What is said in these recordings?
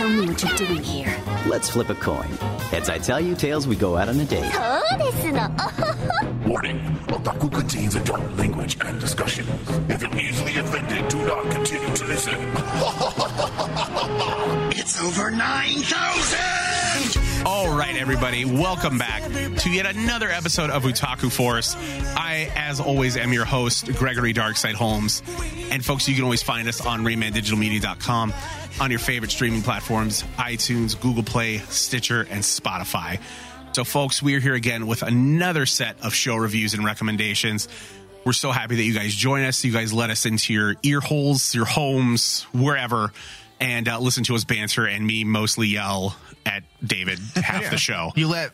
Tell me what you're doing here. Let's flip a coin. Heads I tell you, tails we go out on a date. Warning, Otaku contains adult language and discussions. If you're easily offended, do not continue to listen. It's over 9,000! All right, everybody, welcome back to yet another episode of Otaku Force. I, as always, am your host, Gregory Darkside Holmes. And folks, you can always find us on RaymanDigitalMedia.com on your favorite streaming platforms, iTunes, Google Play, Stitcher, and Spotify. So, folks, we are here again with another set of show reviews and recommendations. We're so happy that you guys join us. You guys let us into your ear holes, your homes, wherever, and listen to us banter and me mostly yell at David half the show. You let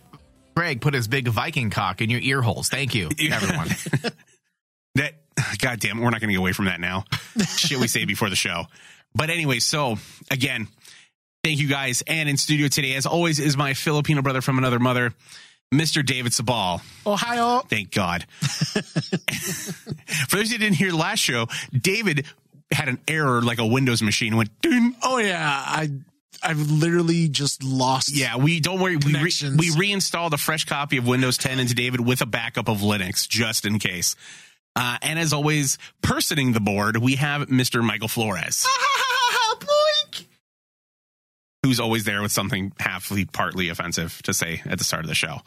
Greg put his big Viking cock in your ear holes. Thank you, everyone. That goddamn, we're not going to get away from that now. Shit we say before the show. But anyway, so again, thank you guys. And in studio today, as always, is my Filipino brother from another mother, Mr. David Sabal. Ohio. Thank God. For those who didn't hear last show, David had an error like a Windows machine went. Ding. Oh yeah, I've literally just lost. Yeah, we don't worry. We reinstalled a fresh copy of Windows 10 into David with a backup of Linux just in case. And as always, personing the board, we have Mr. Michael Flores, who's always there with something partly offensive to say at the start of the show.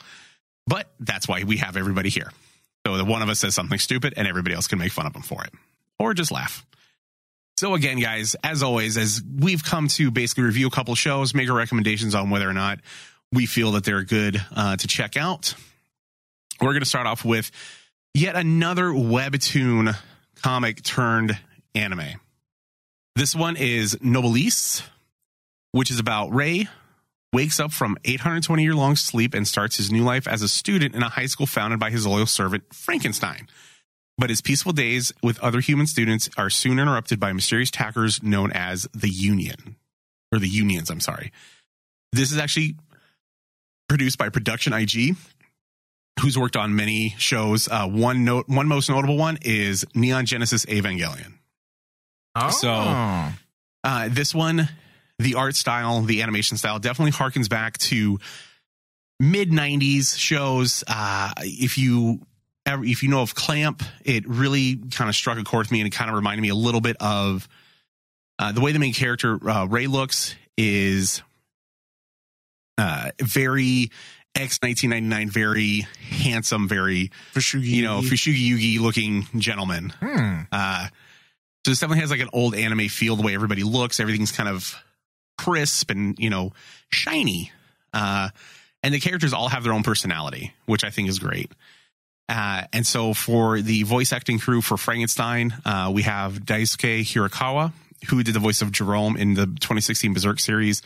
But that's why we have everybody here, so that one of us says something stupid and everybody else can make fun of them for it or just laugh. So again, guys, as always, as we've come to basically review a couple shows, make our recommendations on whether or not we feel that they're good to check out. We're going to start off with yet another Webtoon comic turned anime. This one is Noblesse, which is about Ray wakes up from 820-year-long sleep and starts his new life as a student in a high school founded by his loyal servant, Frankenstein. But his peaceful days with other human students are soon interrupted by mysterious attackers known as the Unions, I'm sorry. This is actually produced by Production IG, who's worked on many shows. One most notable one is Neon Genesis Evangelion. Oh. So this one, the art style, the animation style definitely harkens back to mid-90s shows. If you know of Clamp, it really kind of struck a chord with me, and it kind of reminded me a little bit of the way the main character Ray looks is very ex-1999, very handsome, very Fushigi Yugi looking gentleman. So this definitely has like an old anime feel, the way everybody looks. Everything's kind of crisp and, shiny. And the characters all have their own personality, which I think is great. And so for the voice acting crew for Frankenstein, we have Daisuke Hirakawa, who did the voice of Jerome in the 2016 Berserk series,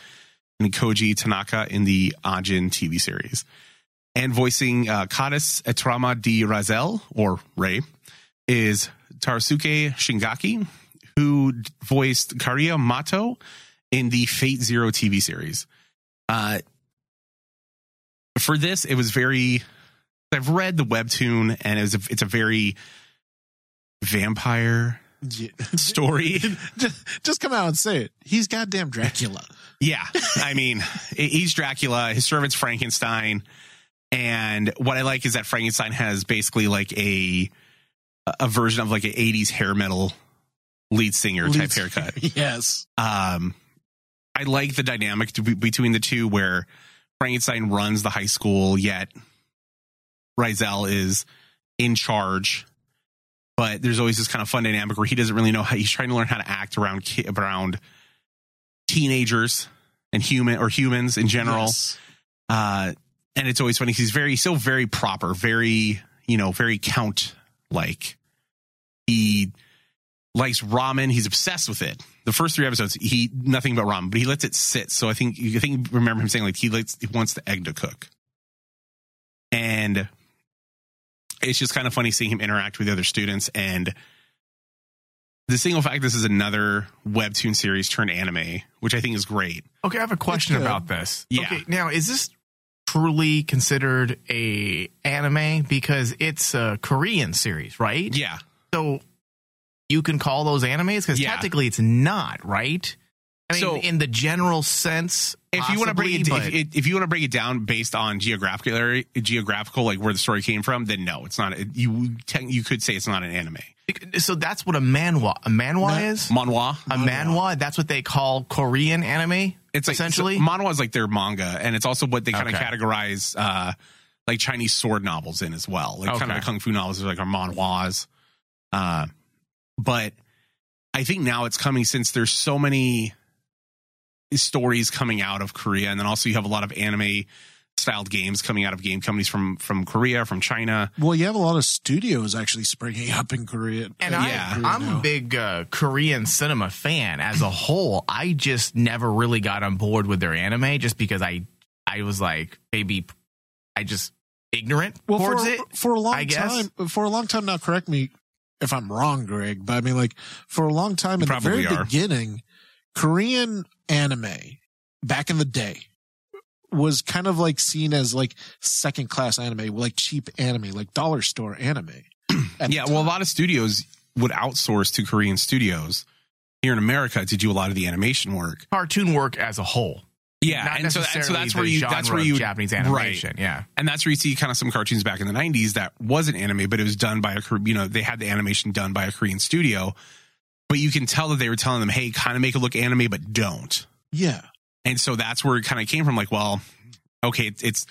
and Koji Tanaka in the Ajin TV series. And voicing Cadis Etrama di Raizel, or Ray, is Tarasuke Shingaki, who voiced Karia Mato in the Fate Zero TV series. For this, it was very... I've read the webtoon, and it's a very vampire story. Just come out and say it. He's goddamn Dracula. Yeah, I mean, he's Dracula. His servant's Frankenstein, and what I like is that Frankenstein has basically like a version of like an 80s hair metal lead singer type haircut. Yes. I like the dynamic between the two, where Frankenstein runs the high school, yet Raizel is in charge, but there's always this kind of fun dynamic where he doesn't really know how he's trying to learn how to act around teenagers and humans in general. Yes. And it's always funny. He's very proper, very count like. He likes ramen. He's obsessed with it. The first three episodes, he nothing but ramen, but he lets it sit. So I think you remember him saying like he wants the egg to cook. And it's just kind of funny seeing him interact with the other students. And the single fact this is another webtoon series turned anime, which I think is great. Okay, I have a question about this. Yeah. Okay, now, is this truly considered an anime? Because it's a Korean series, right? Yeah. So you can call those animes? Because technically it's not, right? I mean, in the general sense, possibly, if you want to break it down based on geographical, like where the story came from, then no, it's not. You could say it's not an anime. So that's what a manhwa is. That's what they call Korean anime. It's like, essentially, so manhwa is like their manga, and it's also what they kind of categorize like Chinese sword novels in as well. Like kind of like kung fu novels are like our manhwas. But I think now it's coming, since there's so many stories coming out of Korea, and then also you have a lot of anime styled games coming out of game companies from Korea, from China. Well, you have a lot of studios actually springing up in Korea. And I'm a big Korean cinema fan as a whole. I just never really got on board with their anime just because I was like, maybe I just ignorant towards it. For a long time now, correct me if I'm wrong, Greg, but I mean, like, for a long time in the very beginning, Korean anime back in the day was kind of like seen as like second class anime, like cheap anime, like dollar store anime. Yeah, well, a lot of studios would outsource to Korean studios here in America to do a lot of the animation work, cartoon work as a whole. Yeah, not necessarily so that's where you Japanese animation, right. Yeah, and that's where you see kind of some cartoons back in the 90s that wasn't anime, but it was done by they had the animation done by a Korean studio, but you can tell that they were telling them, hey, kind of make it look anime, but don't. Yeah. And so that's where it kind of came from. Like, well, okay, it's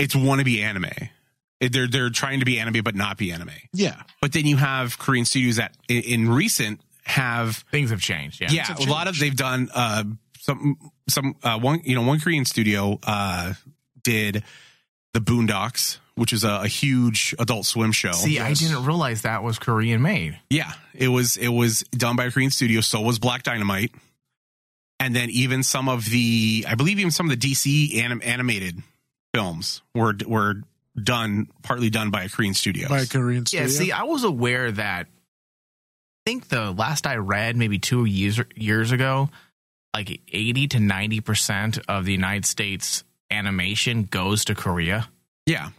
wannabe anime. They're trying to be anime, but not be anime. Yeah. But then you have Korean studios that in recent have things have changed. Yeah. Yeah. A lot of they've done one Korean studio did The Boondocks, which is a huge Adult Swim show. See, yes. I didn't realize that was Korean made. Yeah, it was done by a Korean studio. So was Black Dynamite. And then even some of the, I believe even some of the DC animated films were done, partly done by a Korean studio. Yeah, see, I was aware that, I think the last I read, maybe 2 years ago, like 80 to 90% of the United States animation goes to Korea. Yeah.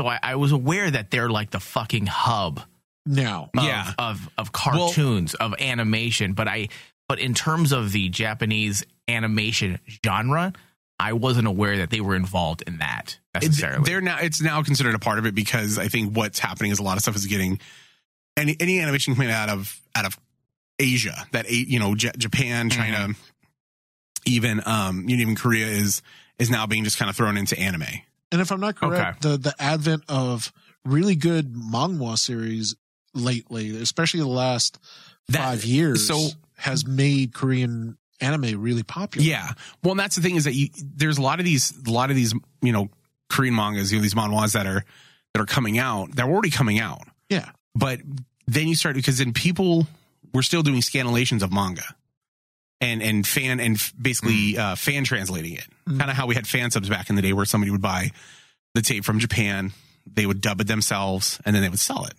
So I was aware that they're like the fucking hub now of cartoons, of animation, But in terms of the Japanese animation genre, I wasn't aware that they were involved in that necessarily. It's now considered a part of it, because I think what's happening is a lot of stuff is getting any animation coming out of Asia, that Japan, China, even Korea is now being just kind of thrown into anime. And if I'm not correct, the advent of really good manhwa series lately, especially the last 5 years. So has made Korean anime really popular. Yeah. Well, and that's the thing, is that there's a lot of these, Korean mangas, these manhwas that are coming out, that were already coming out. Yeah. But then you start, because then people were still doing scanlations of manga and basically fan translating it. Mm-hmm. Kind of how we had fan subs back in the day, where somebody would buy the tape from Japan, they would dub it themselves, and then they would sell it.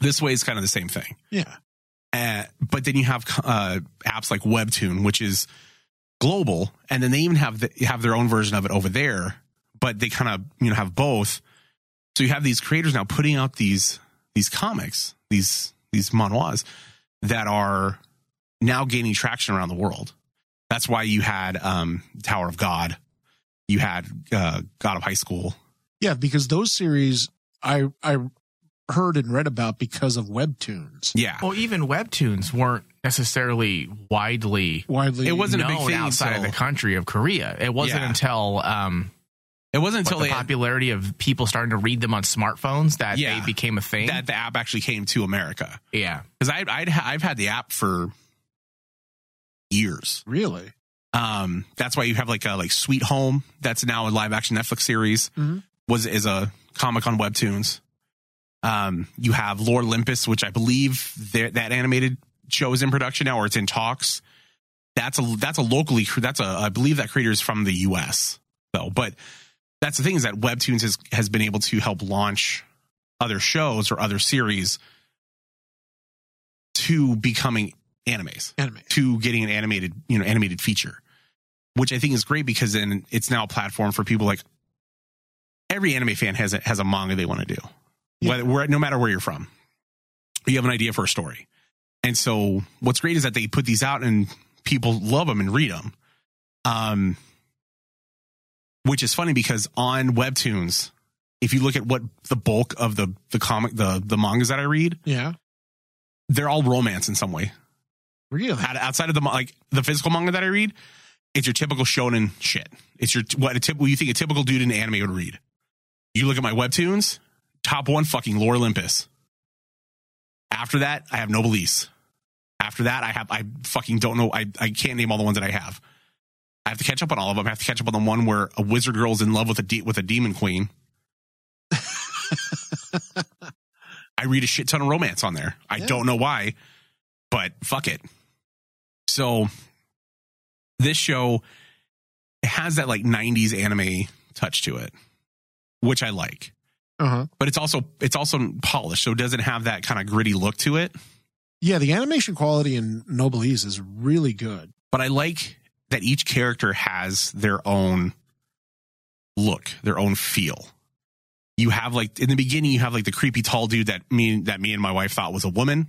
This way is kind of the same thing. Yeah. But then you have apps like Webtoon, which is global, and then they even have their own version of it over there. But they kind of have both. So you have these creators now putting out these comics, these manhwas that are now gaining traction around the world. That's why you had Tower of God, you had God of High School. Yeah, because those series I heard and read about because of Webtoons. Yeah. Well, even Webtoons weren't necessarily widely it wasn't known a big thing outside of the country of Korea. It wasn't until the popularity of people starting to read them on smartphones that they became a thing. That the app actually came to America. Yeah. Because I've had the app for years. Really? That's why you have like Sweet Home, that's now a live action Netflix series, is a comic on Webtoons. You have Lore Olympus, which I believe that animated show is in production now, or it's in talks. I believe that creator is from the U.S. though. But that's the thing, is that Webtoons has been able to help launch other shows or other series to becoming anime, to getting an animated feature, which I think is great, because then it's now a platform for people, like every anime fan has a manga they want to do. Yeah. No matter where you're from, you have an idea for a story. And so what's great is that they put these out, and people love them and read them. Which is funny because on Webtoons, if you look at what the bulk of the comic, the mangas that I read, yeah, they're all romance in some way. Really? Outside of the physical manga that I read, it's your typical shonen shit. It's what you think a typical dude in anime would read. You look at my Webtoons, top one fucking Lore Olympus. After that, I have Noblesse. After that, I fucking don't know. I can't name all the ones that I have. I have to catch up on all of them. I have to catch up on the one where a wizard girl's in love with a demon queen. I read a shit ton of romance on there. I don't know why, but fuck it. So this show, it has that like 90s anime touch to it, which I like. Uh-huh. But it's also polished, so it doesn't have that kind of gritty look to it. Yeah, the animation quality in Noblesse is really good. But I like that each character has their own look, their own feel. You have like in the beginning, you have like the creepy tall dude that me and my wife thought was a woman.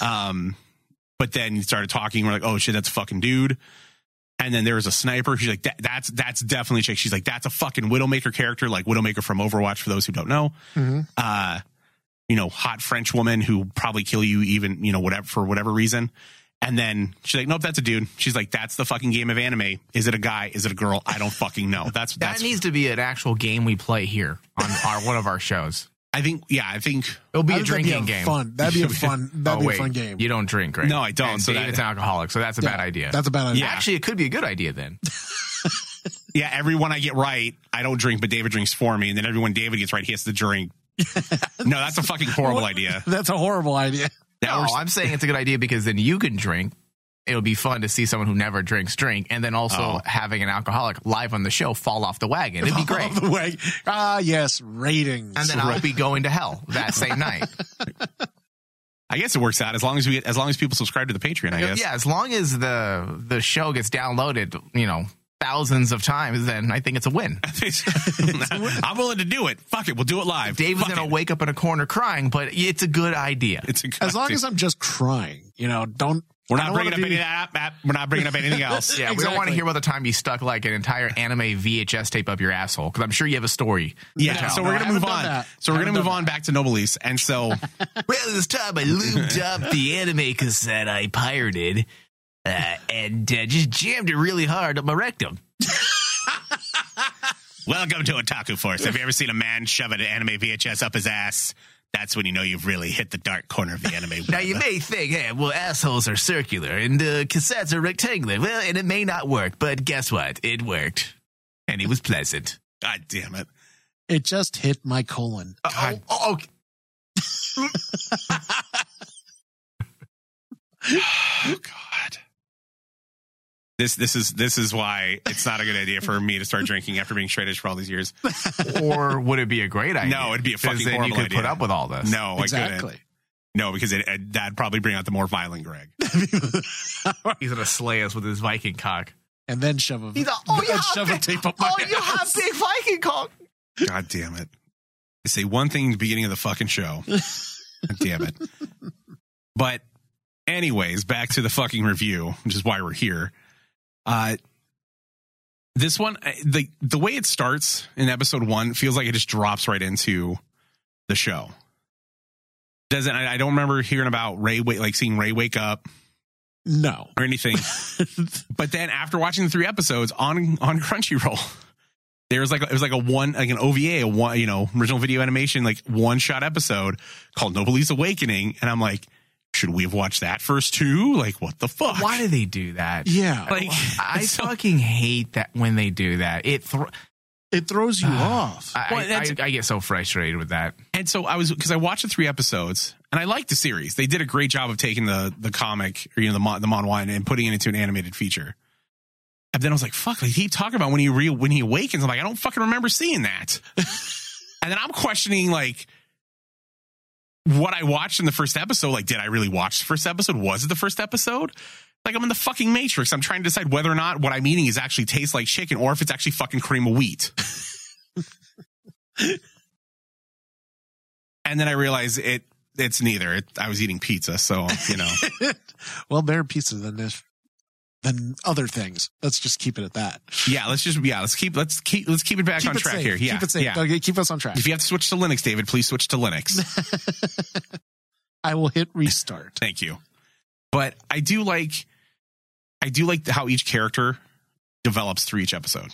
But then you started talking, we're like, oh shit, that's a fucking dude. And then there was a sniper. She's like, that's definitely a chick. She's like, that's a fucking Widowmaker character, like Widowmaker from Overwatch, for those who don't know. Mm-hmm. Hot French woman who probably kill you even, whatever, for whatever reason. And then she's like, nope, that's a dude. She's like, that's the fucking game of anime. Is it a guy? Is it a girl? I don't fucking know. That needs to be an actual game we play here on one of our shows. I think it'll be a drinking game. That'd be a fun game. You don't drink, right? No, I don't. And so David's an alcoholic, so that's a bad idea. That's a bad idea. Yeah. Actually, it could be a good idea then. Yeah, everyone I get right, I don't drink, but David drinks for me. And then everyone David gets right, he has to drink. No, that's a fucking horrible idea. That's a horrible idea. No, I'm saying it's a good idea because then you can drink. It'll be fun to see someone who never drinks drink, and then also having an alcoholic live on the show fall off the wagon. It'd be great. Off the wagon. Ah, yes, ratings. And then I'll be going to hell that same night. I guess it works out as long as people subscribe to the Patreon. I guess as long as the show gets downloaded, thousands of times, then I think it's a win. I'm willing to do it. Fuck it. We'll do it live. David's going to wake up in a corner crying, but it's a good idea. As long as I'm just crying, We're not bringing up any of that. We're not bringing up anything else. Yeah, exactly. We don't want to hear about the time you stuck like an entire anime VHS tape up your asshole, because I'm sure you have a story. Yeah, so we're going to move on. So we're going to move on back to Noblesse. And so, this time I lubed up the anime cassette I pirated and just jammed it really hard up my rectum. Welcome to Otaku Force. Have you ever seen a man shove an anime VHS up his ass? That's when you know you've really hit the dark corner of the anime world. Now, you may think, hey, well, assholes are circular and cassettes are rectangular. Well, and it may not work, but guess what? It worked. And it was pleasant. God damn it. It just hit my colon. Oh, God. This is why it's not a good idea for me to start drinking after being straight edge for all these years. Or would it be a great idea? No, it'd be a fucking horrible idea. You could put up with all this. No, exactly. I couldn't. No, because that'd probably bring out the more violent Greg. He's gonna slay us with his Viking cock, and then shove a tape up my ass. You have big Viking cock. God damn it! I say one thing at the beginning of the fucking show. God damn it! But anyways, back to the fucking review, which is why we're here. This one, the way it starts in episode one feels like it just drops right into the show. I don't remember hearing about Ray, seeing Ray wake up. No. Or anything. But then after watching the three episodes on Crunchyroll, it was like an OVA, original video animation, one shot episode called Noblesse Awakening. And I'm like, should we have watched that first too? What the fuck? Why do they do that? Yeah. I fucking hate that when they do that. It throws you off. I get so frustrated with that. And so because I watched the three episodes and I liked the series. They did a great job of taking the comic, or, the manhwa and putting it into an animated feature. And then I was like, fuck, he talked about when he awakens. I'm like, I don't fucking remember seeing that. And then I'm questioning, what I watched in the first episode, did I really watch the first episode? Was it the first episode? I'm in the fucking Matrix. I'm trying to decide whether or not what I'm eating is actually tastes like chicken, or if it's actually fucking cream of wheat. And then I realize it's neither. I was eating pizza, so, Well, better pizza than this. than other things. Let's just keep it at that. Yeah, let's keep it back on track here. Yeah, keep it safe. Yeah. Keep us on track. If you have to switch to Linux, David, please switch to Linux. I will hit restart. Thank you. But I do like how each character develops through each episode.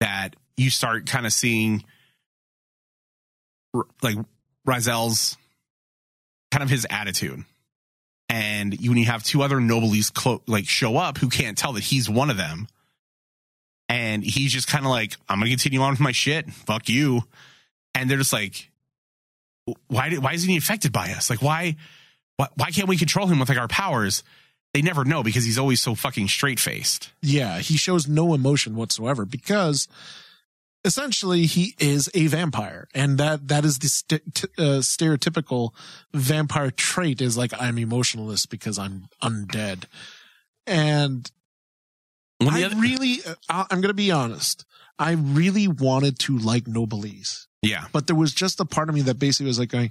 That you start kind of seeing like Raizel's kind of his attitude. And when you have two other nobles show up who can't tell that he's one of them. And he's just kind of like, I'm going to continue on with my shit. Fuck you. And they're just like, why isn't he affected by us? Like, why can't we control him with like our powers? They never know because he's always so fucking straight faced. Yeah. He shows no emotion whatsoever because essentially he is a vampire. And that is the stereotypical vampire trait is like, I'm emotionless because I'm undead. And I'm going to be honest. I really wanted to like Noblesse. Yeah. But there was just a part of me that basically was like going,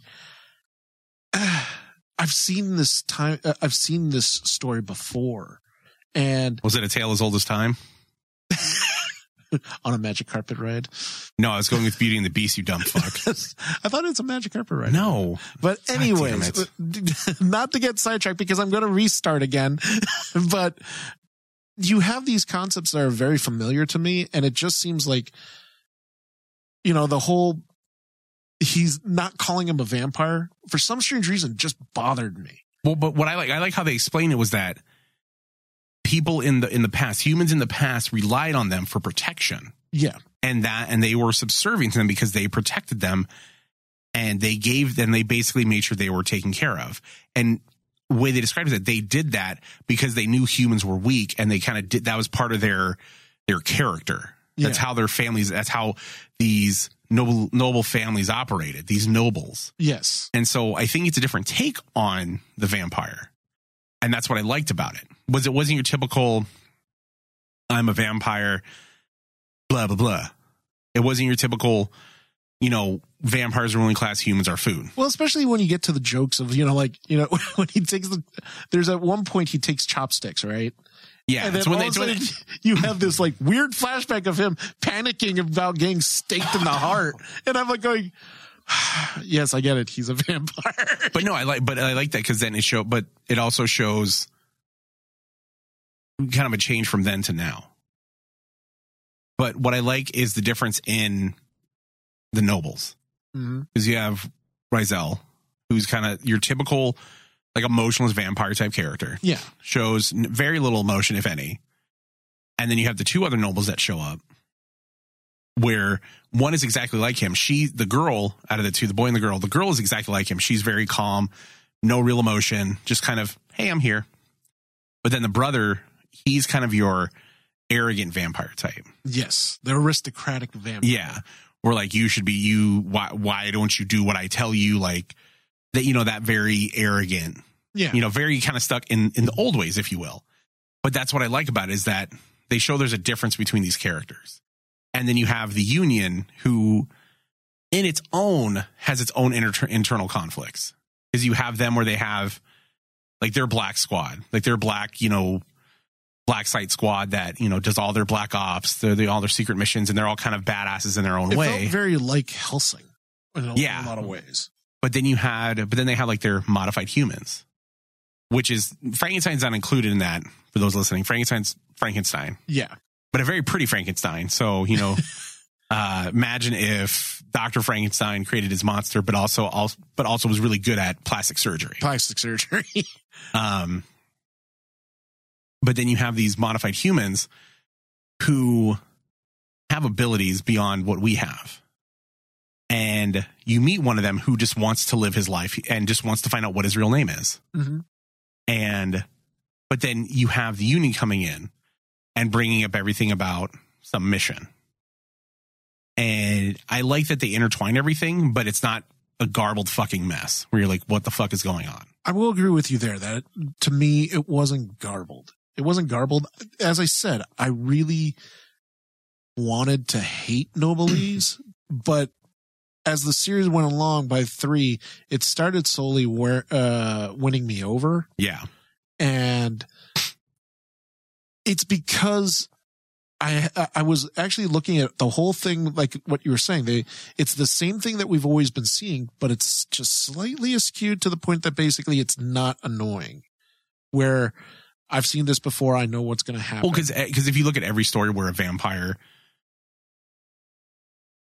I've seen this story before. And was it A Tale as Old as Time? On a magic carpet ride? No, I was going with Beauty and the Beast, you dumb fuck. I thought it was a magic carpet ride. No. But anyways, not to get sidetracked because I'm going to restart again. But you have these concepts that are very familiar to me. And it just seems like, you know, the whole... He's not calling him a vampire for some strange reason just bothered me. Well, but what I like how they explained it was that people humans in the past relied on them for protection. Yeah. And they were subservient to them because they protected them and they basically made sure they were taken care of. And the way they described it, that they did that because they knew humans were weak and they kind of did, that was part of their character. That's how their families, that's how these noble families operated, these nobles. Yes. And so I think it's a different take on the vampire. And that's what I liked about it. Was it wasn't your typical, I'm a vampire, blah, blah, blah. It wasn't your typical, you know, vampires are ruling class, humans are food. Well, especially when you get to the jokes of, you know, like, you know, when he takes there's at one point he takes chopsticks, right? Yeah, and then when all of a sudden, you have this like weird flashback of him panicking about getting staked in the heart, and I'm like going, "Yes, I get it. He's a vampire." But no, I like that because then it show, but it also shows kind of a change from then to now. But what I like is the difference in the nobles, because you have Raizel, who's kind of your typical, like emotionless vampire type character. Yeah. Shows very little emotion, if any. And then you have the two other nobles that show up where one is exactly like him. The girl out of the two, the boy and the girl is exactly like him. She's very calm, no real emotion, just kind of, hey, I'm here. But then the brother, he's kind of your arrogant vampire type. Yes. The aristocratic vampire. Yeah. Or like, you should be you. Why don't you do what I tell you? Like, that, you know, that very arrogant, yeah, you know, very kind of stuck in the old ways, if you will. But that's what I like about it is that they show there's a difference between these characters. And then you have the Union, who in its own has its own internal conflicts, because you have them where they have like their black squad, like their black, you know, black site squad that, you know, does all their black ops, all their secret missions, and they're all kind of badasses in their own way. It felt very like Hellsing in a lot of ways. But then they had like their modified humans, which is Frankenstein's not included in that. For those listening, Frankenstein's Frankenstein. Yeah. But a very pretty Frankenstein. So, you know, imagine if Dr. Frankenstein created his monster, but also was really good at plastic surgery. But then you have these modified humans who have abilities beyond what we have. And you meet one of them who just wants to live his life and just wants to find out what his real name is. Mm-hmm. But then you have the Union coming in and bringing up everything about some mission. And I like that they intertwine everything, but it's not a garbled fucking mess where you're like, what the fuck is going on? I will agree with you there that to me, it wasn't garbled. As I said, I really wanted to hate Noblesse, but as the series went along by 3, it started slowly winning me over. Yeah. And it's because I was actually looking at the whole thing, like what you were saying. It's the same thing that we've always been seeing, but it's just slightly askew to the point that basically it's not annoying. Where I've seen this before, I know what's going to happen. Well, because if you look at every story where a vampire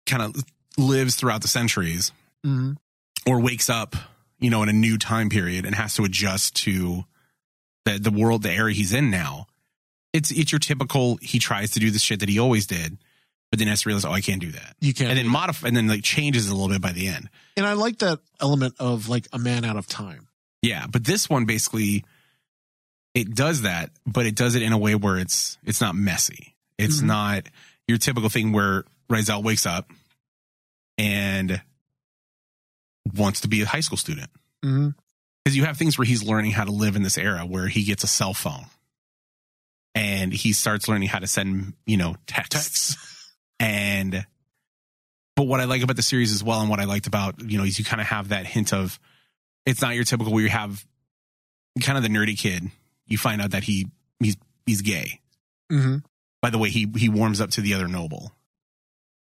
kind of lives throughout the centuries, mm-hmm. or wakes up, you know, in a new time period and has to adjust to the world, the era he's in now. It's your typical, he tries to do the shit that he always did, but then has to realize, oh, I can't do that. You can't. And then modify, and then like changes a little bit by the end. And I like that element of like a man out of time. Yeah, but this one basically, it does that, but it does it in a way where it's not messy. It's mm-hmm. not your typical thing where Raizel wakes up and wants to be a high school student. Mm-hmm. Because you have things where he's learning how to live in this era where he gets a cell phone. And he starts learning how to send, you know, texts. But what I like about the series as well, and what I liked about, you know, is you kind of have that hint of, it's not your typical where you have kind of the nerdy kid. You find out that he's gay. Mm-hmm. By the way, he warms up to the other noble.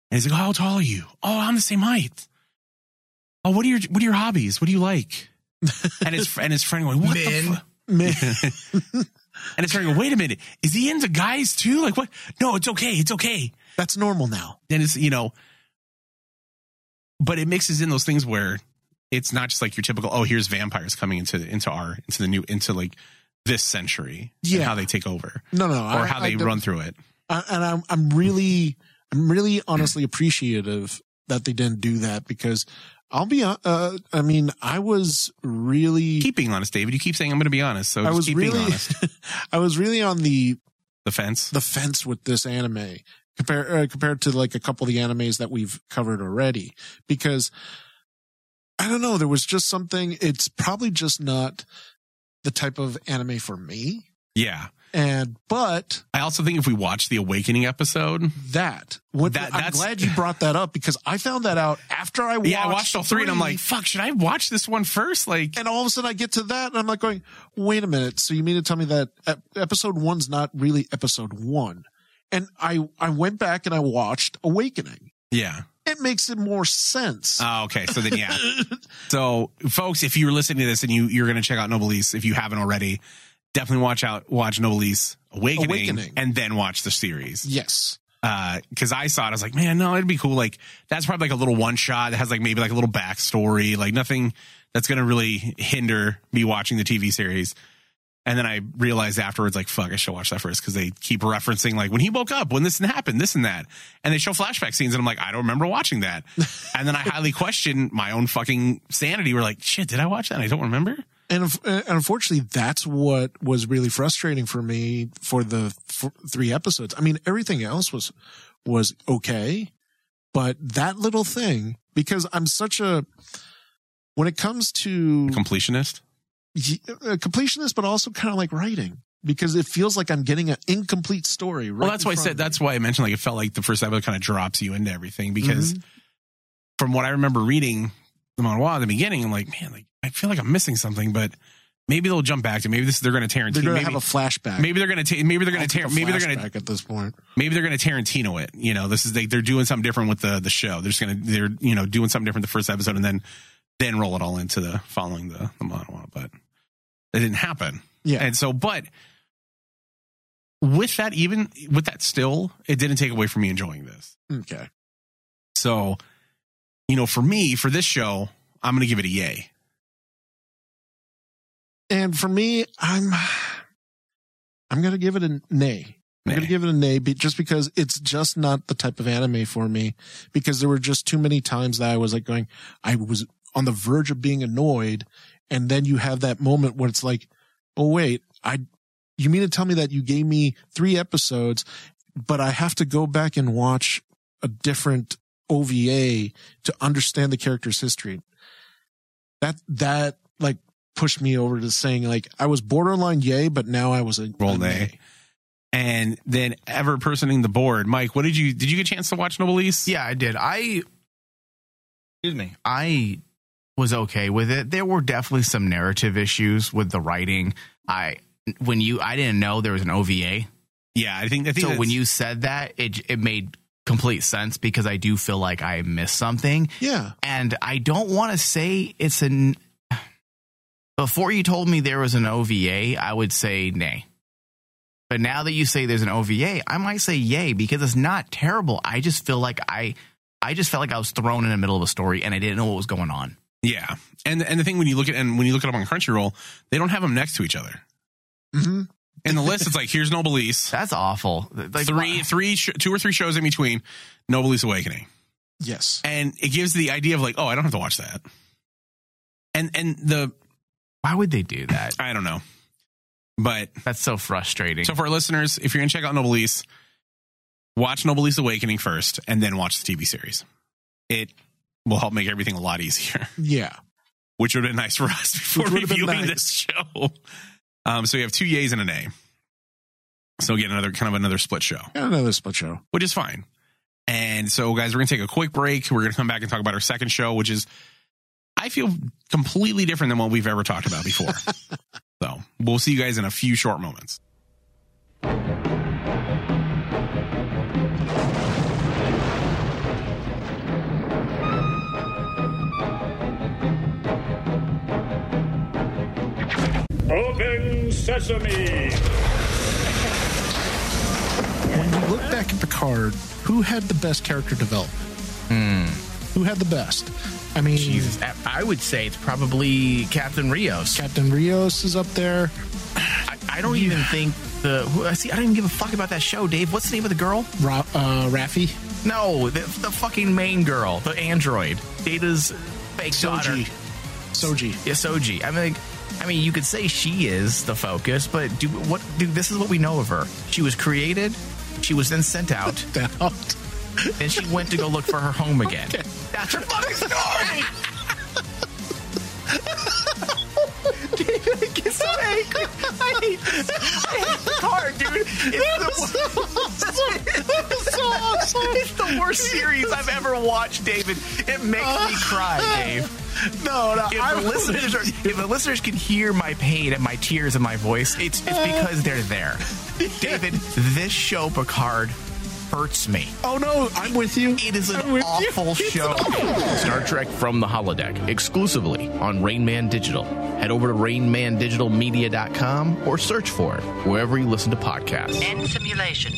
And he's like, oh, how tall are you? Oh, I'm the same height. Oh, what are your hobbies? What do you like? and his friend going, what the fuck? And it's like, wait a minute, is he into guys too? Like, what? No, it's okay. It's okay. That's normal now. And it's, you know, but it mixes in those things where it's not just like your typical, oh, here's vampires coming into like this century. Yeah. And how they take over. No. Or how they run through it. I'm really honestly appreciative that they didn't do that, because I'll be I was really keeping honest, David. You keep saying I'm going to be honest, so I was keep being honest. I was really on the fence with this anime compared to like a couple of the animes that we've covered already, because I don't know, there was just something. It's probably just not the type of anime for me. Yeah. But I also think if we watch the Awakening episode, I'm glad you brought that up, because I found that out after I watched. Yeah, I watched all three, and I'm like, fuck, should I watch this one first? Like, and all of a sudden I get to that, and I'm like going, wait a minute. So you mean to tell me that episode one's not really episode one? And I went back and I watched Awakening. Yeah. It makes it more sense. Oh, okay. So then, yeah. So folks, if you're listening to this and you're going to check out Noblesse, if you haven't already, definitely watch Noblesse Awakening and then watch the series. Yes. Because I saw it, I was like, man, no, it'd be cool. Like, that's probably like a little one shot that has like maybe like a little backstory, like nothing that's going to really hinder me watching the TV series. And then I realized afterwards, like, fuck, I should watch that first, because they keep referencing like when he woke up, when this happened, this and that. And they show flashback scenes, and I'm like, I don't remember watching that. And then I highly question my own fucking sanity. We're like, shit, did I watch that? And I don't remember. And unfortunately, that's what was really frustrating for me for the three episodes. I mean, everything else was okay, but that little thing, because I'm such a, when it comes to a completionist, but also kind of like writing, because it feels like I'm getting an incomplete story. Right, well, that's why I said, that's why I mentioned, like, it felt like the first episode kind of drops you into everything, because mm-hmm. from what I remember reading the manhwa at the beginning, I'm like, man, like, I feel like I'm missing something, but maybe they'll jump back to. Maybe they're going to Tarantino. They're going to have a flashback. Maybe they're going to Tarantino it. You know, this is they're doing something different with the show. They're you know, doing something different the first episode, and then roll it all into the following the manhwa. But it didn't happen. Yeah, and so but with that, even with that, still it didn't take away from me enjoying this. Okay, so you know, for me, for this show, I'm going to give it a yay. And for me, I'm going to give it a nay. I'm going to give it a nay, just because it's just not the type of anime for me, because there were just too many times that I was like going, I was on the verge of being annoyed. And then you have that moment where it's like, oh, wait, you mean to tell me that you gave me three episodes, but I have to go back and watch a different OVA to understand the character's history. That like, pushed me over to saying, like, I was borderline yay, but now I was a nay. And then ever personing the board, Mike, what did you get a chance to watch Noblesse? Yeah, I did. I was okay with it. There were definitely some narrative issues with the writing. I didn't know there was an OVA. Yeah, I think so. When you said that, it made complete sense, because I do feel like I missed something. Yeah. And I don't want to say it's an... Before you told me there was an OVA, I would say nay. But now that you say there's an OVA, I might say yay, because it's not terrible. I just feel like I felt like I was thrown in the middle of a story and I didn't know what was going on. Yeah. And the thing when you look at them on Crunchyroll, they don't have them next to each other. Mm-hmm. In the list, it's like, here's Noblesse. That's awful. Like, two or three shows in between Noblesse Awakening. Yes. And it gives the idea of like, oh, I don't have to watch that. And why would they do that? I don't know. But that's so frustrating. So for our listeners, if you're going to check out Noblesse, watch Noblesse Awakening first and then watch the TV series. It will help make everything a lot easier. Yeah. Which would have been nice for us before reviewing this show. So we have two yays and a nay. So again, another split show. Yeah, another split show. Which is fine. And so, guys, we're going to take a quick break. We're going to come back and talk about our second show, which is, I feel, completely different than what we've ever talked about before. So we'll see you guys in a few short moments. Open sesame. When you look back at Picard, who had the best character development? Who had the best? I mean, Jesus, I would say it's probably Captain Rios. Captain Rios is up there. I don't even give a fuck about that show, Dave. What's the name of the girl? Raffi? No, the fucking main girl, the android. Data's fake daughter. Soji. Yeah, Soji. I mean, you could say she is the focus, but this is what we know of her. She was created, she was then sent out, and she went to go look for her home again. Okay. That's her fucking story! David, I get so angry. I hate the car, dude. It's so awesome. It's the worst series I've ever watched, David. It makes me cry, Dave. No. If the listeners can hear my pain and my tears and my voice, it's because they're there. David, this show, Picard, hurts me. Oh, no, I'm with you. It is an awful show. Star Trek From the Holodeck, exclusively on Rain Man Digital. Head over to RaymanDigitalMedia.com or search for it wherever you listen to podcasts. End simulation.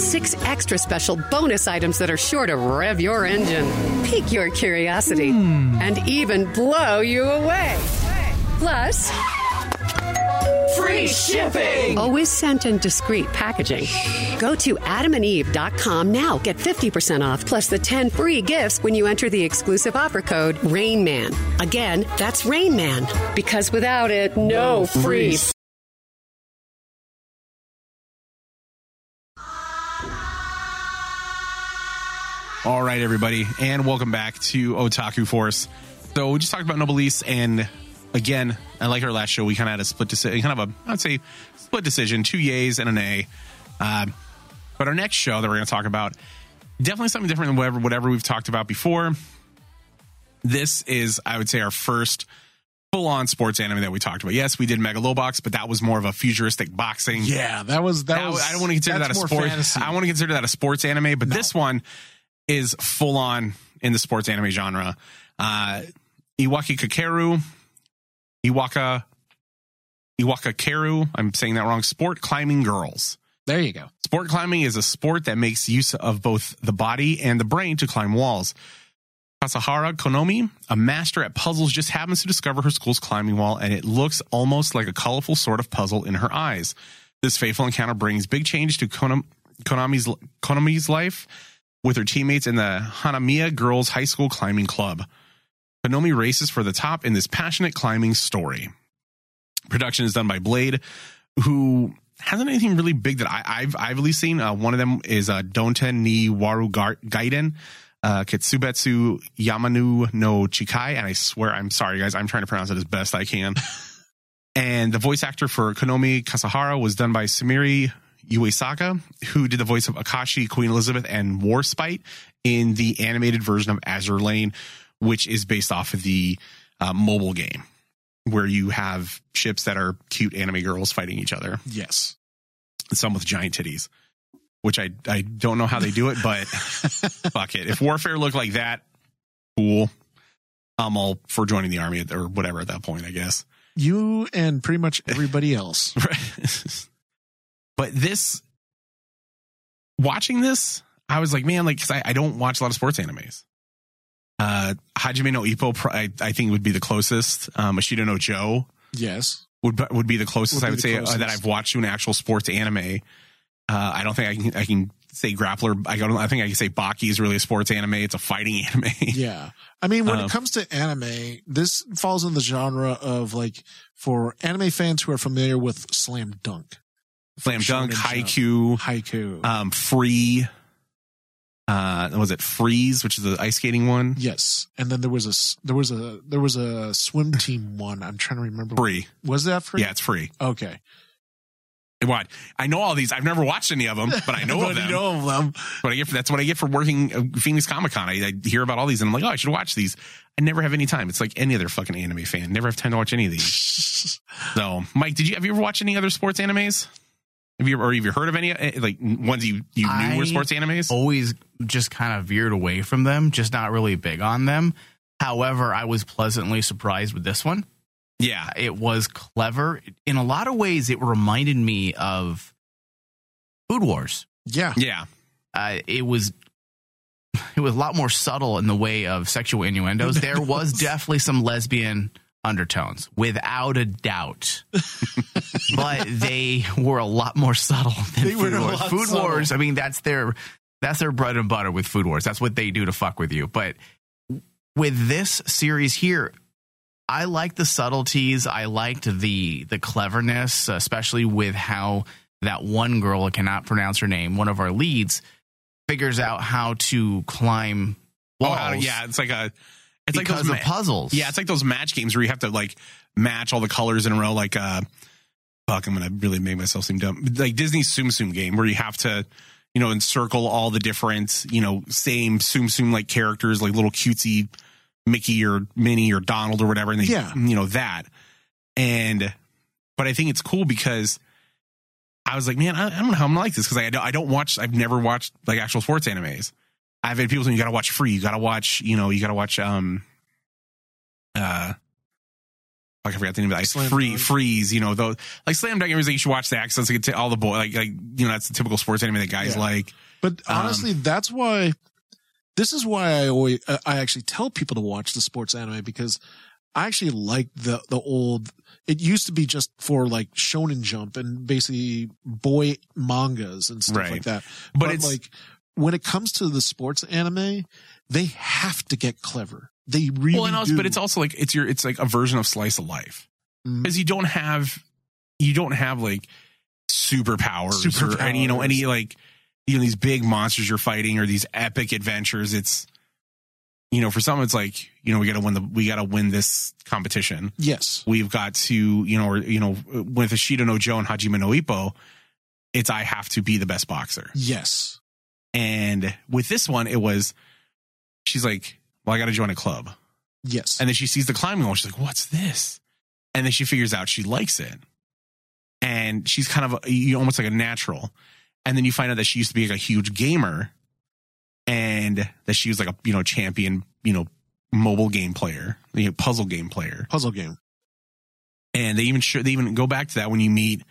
6 extra special bonus items that are sure to rev your engine, pique your curiosity, and even blow you away. Plus, free shipping! Always sent in discreet packaging. Go to adamandeve.com now. Get 50% off plus the 10 free gifts when you enter the exclusive offer code RAINMAN. Again, that's RAINMAN. Because without it, no free All right, everybody, and welcome back to Otaku Force. So we just talked about Noblesse, and again, I like our last show. We kind of had a split decision, split decision, two yays and a nay. But our next show that we're going to talk about, definitely something different than whatever we've talked about before. This is, I would say, our first full-on sports anime that we talked about. Yes, we did Megalobox, but that was more of a futuristic boxing. Yeah, that was. I don't want to consider that a sport. Fantasy. I want to consider that a sports anime, but this one is full on in the sports anime genre. Iwakakeru, I'm saying that wrong. Sport climbing girls. There you go. Sport climbing is a sport that makes use of both the body and the brain to climb walls. Kasahara Konomi, a master at puzzles, just happens to discover her school's climbing wall, and it looks almost like a colorful sort of puzzle in her eyes. This fateful encounter brings big change to Konami's life, with her teammates in the Hanamiya Girls High School Climbing Club. Konomi races for the top in this passionate climbing story. Production is done by Blade, who hasn't anything really big that I've at least seen. One of them is Donten ni Waru Gaiden, Kitsubetsu Yamanu no Chikai. And I swear, I'm sorry, guys, I'm trying to pronounce it as best I can. And the voice actor for Konomi Kasahara was done by Sumiri Uesaka, who did the voice of Akashi, Queen Elizabeth, and Warspite in the animated version of Azure Lane, which is based off of the mobile game where you have ships that are cute anime girls fighting each other. Yes. Some with giant titties, which I don't know how they do it, but fuck it. If Warfare looked like that, cool. I'm all for joining the army or whatever at that point, I guess. You and pretty much everybody else. But watching this, I was like, man, like, cause I don't watch a lot of sports animes. Hajime no Ippo, I think would be the closest. Ashita no Joe. Yes. Would be the closest, I would say, that I've watched to an actual sports anime. I don't think I can say Grappler. I think I can say Baki is really a sports anime. It's a fighting anime. Yeah. I mean, when it comes to anime, this falls in the genre of, like, for anime fans who are familiar with Slam Dunk. Slam Dunk, Haikyuu. Free. Was it Freeze, which is the ice skating one? Yes. And then there was a swim team one. I'm trying to remember. Free. Was that Free? Yeah, it's Free. Okay. What? I know all these. I've never watched any of them, but I know of them. That's what I get for working Phoenix Comic Con. I hear about all these and I'm like, oh, I should watch these. I never have any time. It's like any other fucking anime fan. Never have time to watch any of these. So, Mike, have you ever watched any other sports animes? Have you heard of any, like, ones you knew were sports animes? Always just kind of veered away from them, just not really big on them. However, I was pleasantly surprised with this one. Yeah. It was clever. In a lot of ways, it reminded me of Food Wars. Yeah. Yeah. It was a lot more subtle in the way of sexual innuendos. There was definitely some lesbian undertones, without a doubt. But they were a lot more subtle than Food Wars. I mean, that's their bread and butter with Food Wars. That's what they do to fuck with you. But with this series here, I liked the subtleties. I liked the cleverness, especially with how that one girl, I cannot pronounce her name, one of our leads, figures out how to climb walls. Oh, yeah, it's like a... It's because like those puzzles. Yeah, it's like those match games where you have to, like, match all the colors in a row. Like, fuck, I'm going to really make myself seem dumb. Like Disney's Tsum Tsum game where you have to, you know, encircle all the different, you know, same Tsum Tsum-like characters, like little cutesy Mickey or Minnie or Donald or whatever. And they, you know, that. But I think it's cool because I was like, man, I don't know how I'm like this because I've never watched, like, actual sports animes. I've had people saying, you got to watch Free. You got to watch, I forgot the name of it. Like Freeze, you know, though, like Slam Dunk, everything you should watch that because that's like all the boy, like, you know, that's the typical sports anime that guys like. But honestly, this is why I actually tell people to watch the sports anime because I actually like the old, it used to be just for like Shonen Jump and basically boy mangas and stuff like that. But it's like, when it comes to the sports anime, they have to get clever. They really do. But it's also like it's like a version of Slice of Life. Because you don't have like superpowers. Or any, you know, any like, you know, these big monsters you're fighting or these epic adventures. It's, you know, for some it's like, you know, we gotta win this competition. Yes. We've got to, you know, or, you know, with Ashita no Joe and Hajime no Ippo, it's I have to be the best boxer. Yes. And with this one, it was, she's like, well, I got to join a club. Yes. And then she sees the climbing wall. She's like, what's this? And then she figures out she likes it. And she's kind of almost like a natural. And then you find out that she used to be like a huge gamer and that she was like a, you know, champion, you know, mobile game player, you know, puzzle game player. Puzzle game. And they even go back to that when you meet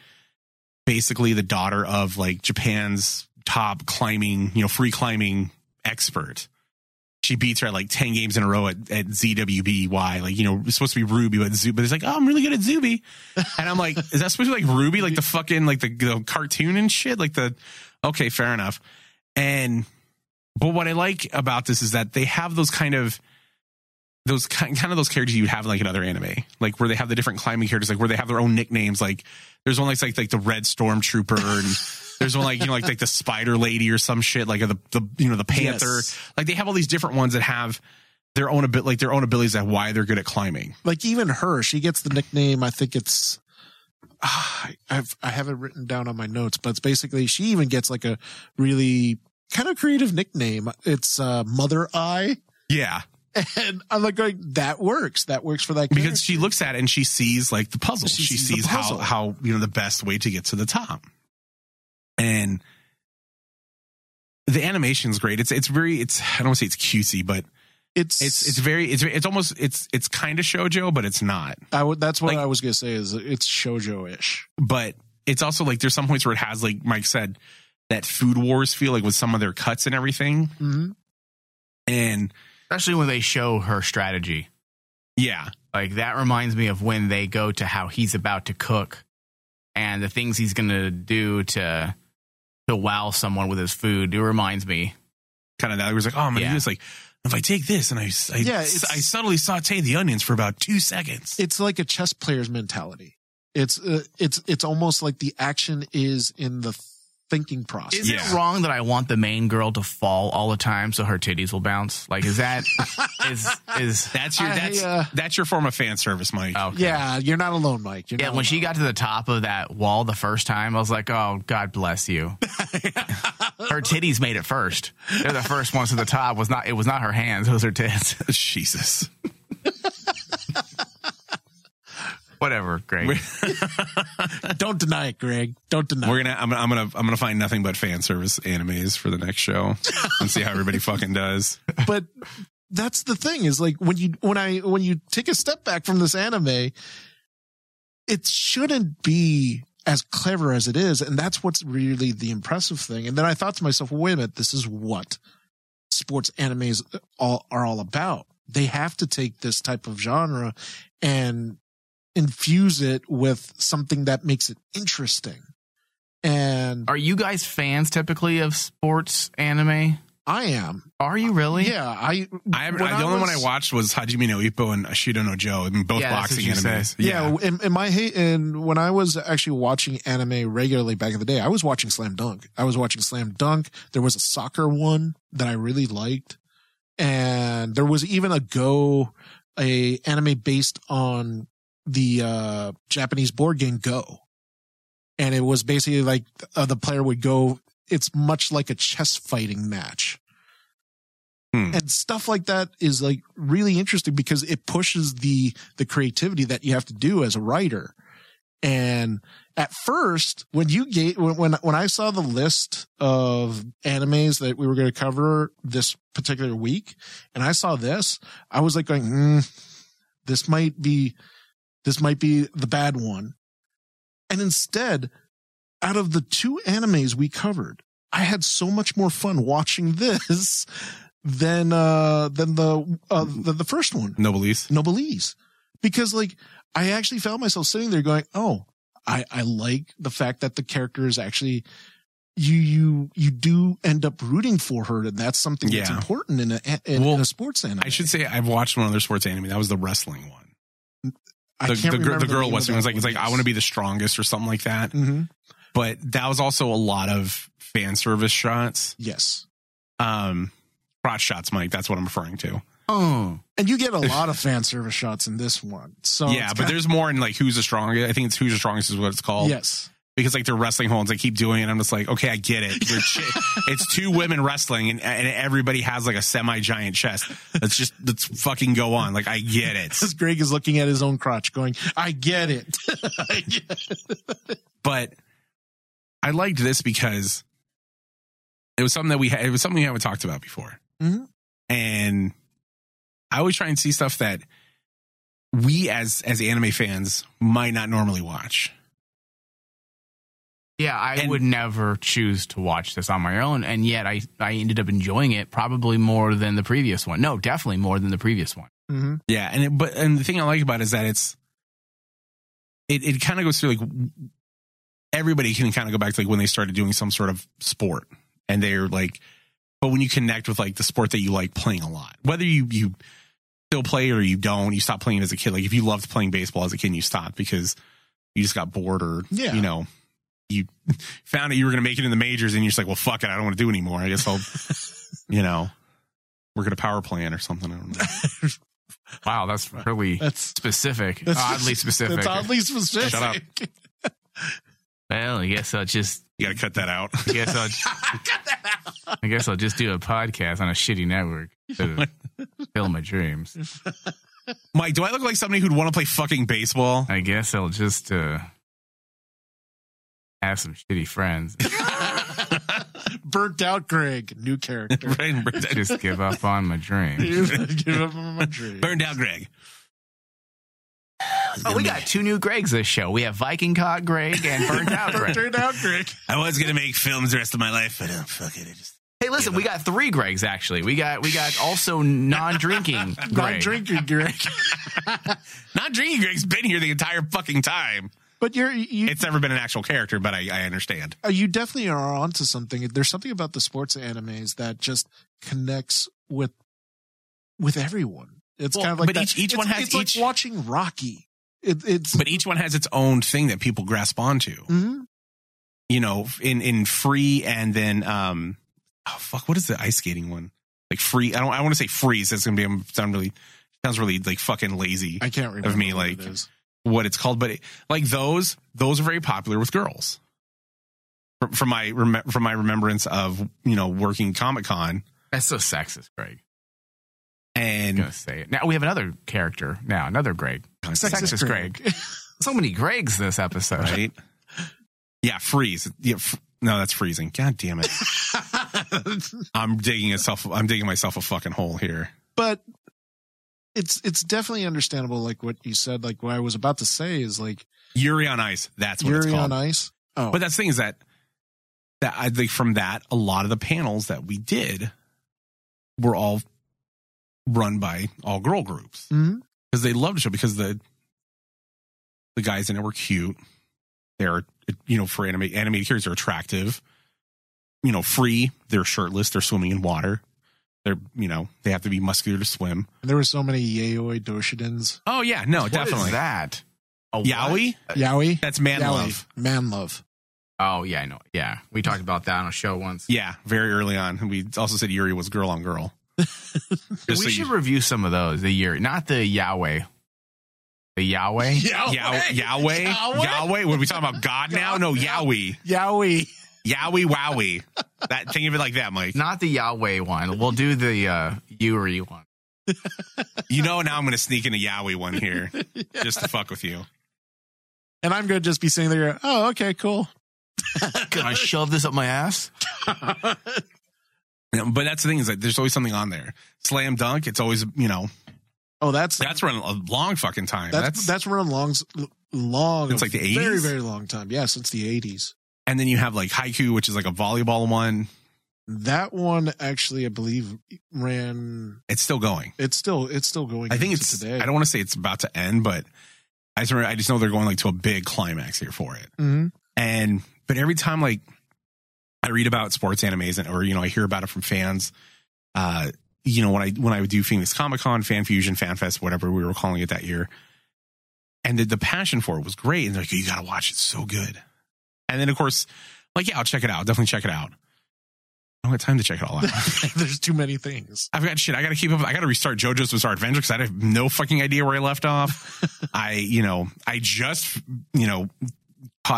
basically the daughter of like Japan's top climbing, you know, free climbing expert. She beats her at like 10 games in a row at ZWBY. Like, you know, it's supposed to be Ruby, but Zuby. But it's like, oh, I'm really good at Zuby. And I'm like, is that supposed to be like Ruby? Like the fucking, like the cartoon and shit? Like okay, fair enough. But what I like about this is that they have those kind of those kind of those characters you'd have in like another anime, like where they have the different climbing characters, like where they have their own nicknames. Like there's one like the Red Stormtrooper, and there's one like, you know, like the Spider Lady or some shit, like the you know, the Panther. Yes. Like they have all these different ones that have their own abilities at why they're good at climbing. Like even her, she gets the nickname. I think it's I have it written down on my notes, but it's basically she even gets like a really kind of creative nickname. It's Mother Eye. Yeah. And I'm like going, that works. That works for that character. Because she looks at it and she sees like the puzzle. She sees how you know the best way to get to the top. And the animation's great. It's very I don't want to say it's cutesy, but it's kind of shoujo, but it's not. That's what I was gonna say is it's shoujo-ish. But it's also like there's some points where it has, like Mike said, that Food Wars feel, like with some of their cuts and everything. Mm-hmm. And especially when they show her strategy. Yeah. Like that reminds me of when they go to how he's about to cook and the things he's going to do to wow someone with his food. It reminds me kind of that. It was like, oh, I'm going to do this. Like if I take this and I subtly saute the onions for about 2 seconds. It's like a chess player's mentality. It's almost like the action is in the thinking process. Is it wrong that I want the main girl to fall all the time so her titties will bounce? Like, is that that's your form of fan service, Mike? Okay. Yeah, you're not alone, Mike. Yeah, when she got to the top of that wall the first time, I was like, oh, God bless you. Her titties made it first. They're the first ones to the top. It was not her hands; it was her tits. Jesus. Whatever, Greg. Don't deny it, Greg. Don't deny. I'm gonna find nothing but fan service animes for the next show and see how everybody fucking does. But that's the thing is like when you take a step back from this anime, it shouldn't be as clever as it is, and that's what's really the impressive thing. And then I thought to myself, well, wait a minute, this is what sports animes are all about. They have to take this type of genre and infuse it with something that makes it interesting. And are you guys fans typically of sports anime? I am. Are you really? Yeah. The only one I watched was Hajime no Ippo and Ashita no Joe. I mean, both boxing animes. Yeah. And when I was actually watching anime regularly back in the day, I was watching Slam Dunk. There was a soccer one that I really liked. And there was even a anime based on the Japanese board game Go, and it was basically like the player would go. It's much like a chess fighting match, and stuff like that is like really interesting because it pushes the creativity that you have to do as a writer. And at first, when I saw the list of animes that we were going to cover this particular week, and I saw this, I was like going, "This might be the bad one." And instead, out of the two animes we covered, I had so much more fun watching this than the first one. Noblesse. Because like I actually found myself sitting there going, oh, I like the fact that the character is actually you do end up rooting for her, and that's something that's important in a sports anime. I should say I've watched one other sports anime. That was the wrestling one. The girl was like, it's like, I want to be the strongest or something like that. Mm-hmm. But that was also a lot of fan service shots. Yes. Crotch shots, Mike. That's what I'm referring to. Oh, and you get a lot of fan service shots in this one. So yeah, but there's more in like who's the strongest. I think it's who's the strongest is what it's called. Yes. Because like they're wrestling holds, they keep doing it. I'm just like, okay, I get it. It's two women wrestling, and everybody has like a semi-giant chest. Let's fucking go on. Like I get it. Because Greg is looking at his own crotch, going, I get it. I get it. But I liked this because it was something that we haven't talked about before, mm-hmm. And I always try and see stuff that we as anime fans might not normally watch. Yeah, I would never choose to watch this on my own, and yet I ended up enjoying it probably more than the previous one. No, definitely more than the previous one. Mm-hmm. Yeah, and the thing I like about it is that it kind of goes through like everybody can kind of go back to like when they started doing some sort of sport, and they're like, but when you connect with like the sport that you like playing a lot, whether you still play or you don't. You stop playing as a kid. Like if you loved playing baseball as a kid, you stopped because you just got bored or, you know, you found out you were going to make it in the majors and you're just like, well, fuck it. I don't want to do it anymore. I guess I'll, you know, work at a power plant or something. I don't know. Wow. That's really specific. That's oddly specific. It's oddly specific. Shut up. Well, I guess I'll just. You got to cut that out. I guess I'll just, I guess I'll just do a podcast on a shitty network to fill my dreams. Mike, do I look like somebody who'd want to play fucking baseball? I guess I'll just have some shitty friends. Burnt out Greg, new character. Right, just give up on my dreams. Give up on my dreams. Burned out Greg. Oh, we got two new Gregs this show. We have Viking Cod Greg and Burnt Out Greg. Burnt Out Greg. I was gonna make films the rest of my life, but fuck it. Hey, listen, we got three Gregs actually. We got also non-drinking Greg. Non-drinking Greg. Non-drinking Greg's been here the entire fucking time. But it's never been an actual character, but I understand. You definitely are onto something. There's something about the sports animes that just connects with everyone. It's kind of like each one has like watching Rocky. But each one has its own thing that people grasp onto. Mm-hmm. You know, in Free and then what is the ice skating one? Like Free. I want to say Freeze. That's gonna be sounds really like fucking lazy. I can't remember what it's called, but those are very popular with girls. From my remembrance of working Comic Con. That's so sexist, Greg. And I'm gonna say it. Now we have another character. Now another Greg. Sexist Greg. So many Gregs this episode. Right? Yeah, Freeze. Yeah, no, that's freezing. God damn it. I'm digging myself a fucking hole here. But it's definitely understandable. Like what you said. Like what I was about to say is like Yuri on Ice. That's what it's called. Yuri on Ice. Oh, but that's the thing is that I think from that a lot of the panels that we did were all run by all girl groups because they loved the show because the guys in it were cute. They're for animated characters are attractive. Free. They're shirtless. They're swimming in water. They're they have to be muscular to swim. And there were so many yaoi doujinshins. Oh yeah, no, what definitely is that. A yaoi, what? Yaoi. That's man yaoi. Love. Man love. Oh yeah, I know. Yeah, we talked about that on a show once. Yeah, very early on. We also said Yuri was girl on girl. We should review some of those the year, not the Yahweh. The Yahweh? Yahweh? What are we talking about? God now? No, Yahweh. Yahweh Wowie. That think of it like that, Mike. Not the Yahweh one. We'll do the Yuri one. Now I'm gonna sneak in a Yahweh one here. Yeah. Just to fuck with you. And I'm gonna just be sitting there, oh, okay, cool. Can I shove this up my ass? But that's the thing is like there's always something on there. Slam Dunk, it's always Oh, that's run a long fucking time. That's run long. It's like the 80s, very very long time. Yeah, since the 80s. And then you have like Haikyuu, which is like a volleyball one. That one actually, I believe, ran. It's still going. It's still going. I think it's today. I don't want to say it's about to end, but I just know they're going like to a big climax here for it. Mm-hmm. But every time like. I read about sports animes I hear about it from fans. When I would do Phoenix Comic Con, Fan Fusion, Fan Fest, whatever we were calling it that year. And the passion for it was great. And they're like, you got to watch it. It's so good. And then, of course, I'll check it out. Definitely check it out. I don't have time to check it all out. There's too many things. I've got shit. I got to keep up. I got to restart JoJo's Bizarre Adventure because I have no fucking idea where I left off. I don't want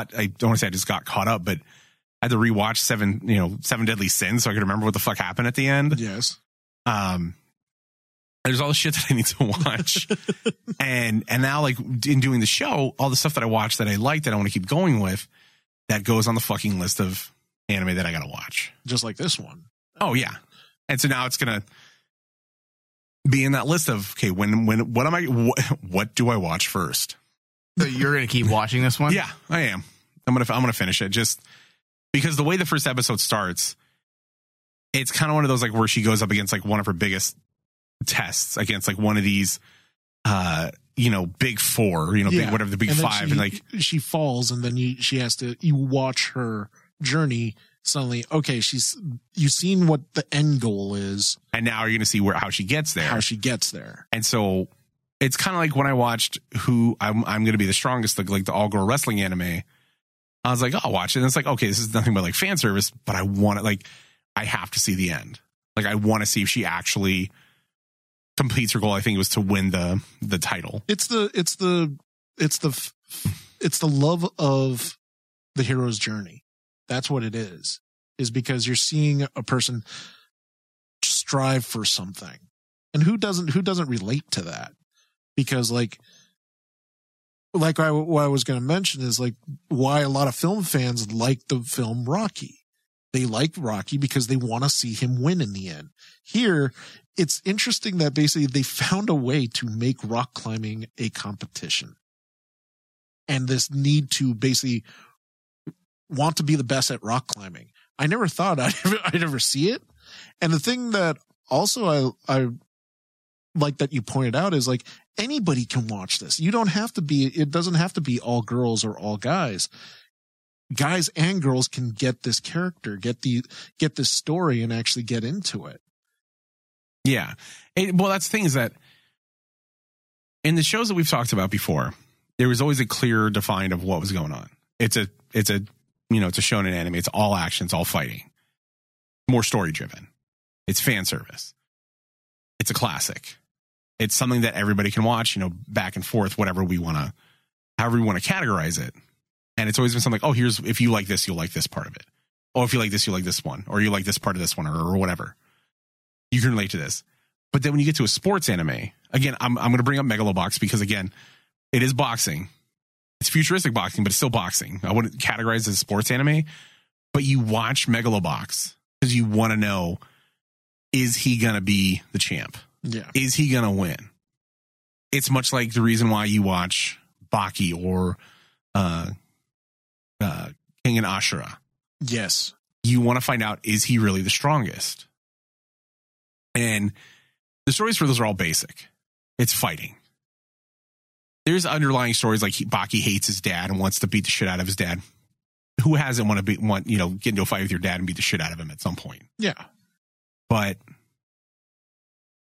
to say I just got caught up, but. I had to rewatch Seven Deadly Sins so I could remember what the fuck happened at the end. Yes. There's all the shit that I need to watch. and now in doing the show, all the stuff that I watched that I liked that I want to keep going with, that goes on the fucking list of anime that I gotta watch. Just like this one. Oh yeah. And so now it's gonna be in that list of okay, when what do I watch first? So you're gonna keep watching this one? Yeah, I am. I'm gonna finish it. Just because the way the first episode starts, it's kind of one of those where she goes up against one of her biggest tests against one of these, big four, whatever the big five, she falls, and then she has to watch her journey suddenly, okay, you've seen what the end goal is, and now you're going to see how she gets there. And so it's kind of like when I watched Who I'm Going to Be the Strongest, like the all-girl wrestling anime. I was like, I'll watch it. And it's like, okay, this is nothing but like fan service, but I want it. Like, I have to see the end. Like, I want to see if she actually completes her goal. I think it was to win the title. It's the love of the hero's journey. That's what it is because you're seeing a person strive for something. And who doesn't relate to that? Because what I was going to mention is like why a lot of film fans like the film Rocky. They like Rocky because they want to see him win in the end. Here, it's interesting that basically they found a way to make rock climbing a competition. And this need to basically want to be the best at rock climbing. I never thought I'd ever see it. And the thing that also I like that you pointed out is like anybody can watch this. It doesn't have to be all girls or all guys. Guys and girls can get this character, get this story and actually get into it. Yeah. Well, that's the thing is that in the shows that we've talked about before, there was always a clear define of what was going on. It's a shonen anime. It's all action. It's all fighting. More story driven. It's fan service. It's a classic. It's something that everybody can watch, back and forth, however we want to categorize it. And it's always been something like, oh, if you like this, you'll like this part of it. Oh, if you like this, you'll like this one, or you like this part of this one, or whatever. You can relate to this. But then when you get to a sports anime, again, I'm going to bring up Megalobox because again, it is boxing. It's futuristic boxing, but it's still boxing. I wouldn't categorize it as sports anime, but you watch Megalobox because you want to know, is he going to be the champ? Yeah. Is he going to win? It's much like the reason why you watch Baki or King and Ashura. Yes. You want to find out, is he really the strongest? And the stories for those are all basic. It's fighting. There's underlying stories like Baki hates his dad and wants to beat the shit out of his dad. Who hasn't get into a fight with your dad and beat the shit out of him at some point? Yeah. But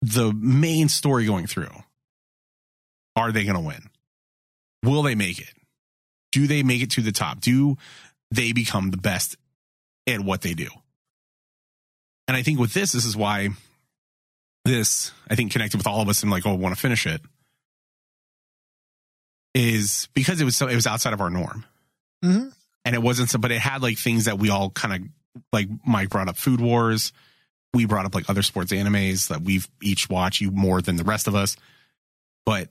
the main story going through, are they going to win? Will they make it? Do they make it to the top? Do they become the best at what they do? And I think with this is why this, I think, connected with all of us and like, oh, I want to finish it. Is because it was outside of our norm, mm-hmm. And it wasn't. So, but it had like things that we all kind of like. Mike brought up Food Wars. We brought up like other sports animes that we've each watched you more than the rest of us. But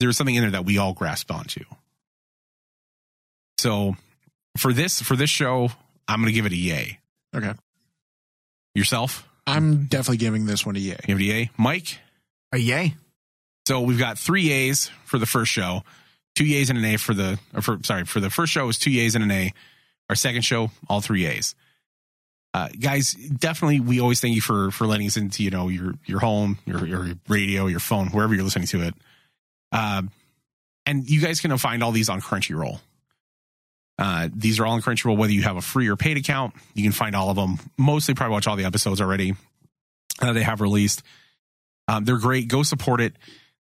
there was something in there that we all grasped onto. So for this show, I'm going to give it a yay. Okay. Yourself? I'm definitely giving this one a yay. Give it a yay, Mike. A yay. So we've got 3 yays for the first show. 2 yays and an A for the first show is 2 yays and an A. Our second show, all 3 yays. Guys, definitely, we always thank you for letting us into, your home, your radio, your phone, wherever you're listening to it. And you guys can find all these on Crunchyroll. These are all on Crunchyroll, whether you have a free or paid account. You can find all of them. Mostly probably watch all the episodes already that they have released. They're great. Go support it.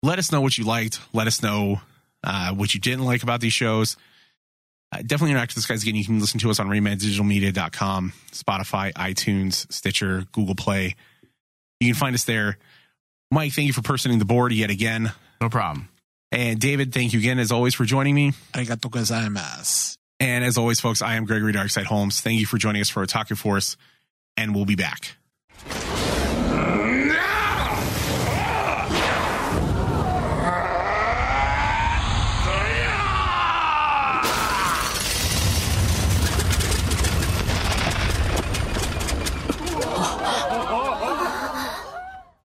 Let us know what you liked. Let us know what you didn't like about these shows. Definitely interact with us, guys. Again, you can listen to us on RaymanDigitalMedia.com, Spotify, iTunes, Stitcher, Google Play. You can find us there. Mike, thank you for personing the board yet again. No problem. And David, thank you again, as always, for joining me. Arigatou gozaimasu. And as always, folks, I am Gregory Darkside Holmes. Thank you for joining us for Otaku Force, and we'll be back.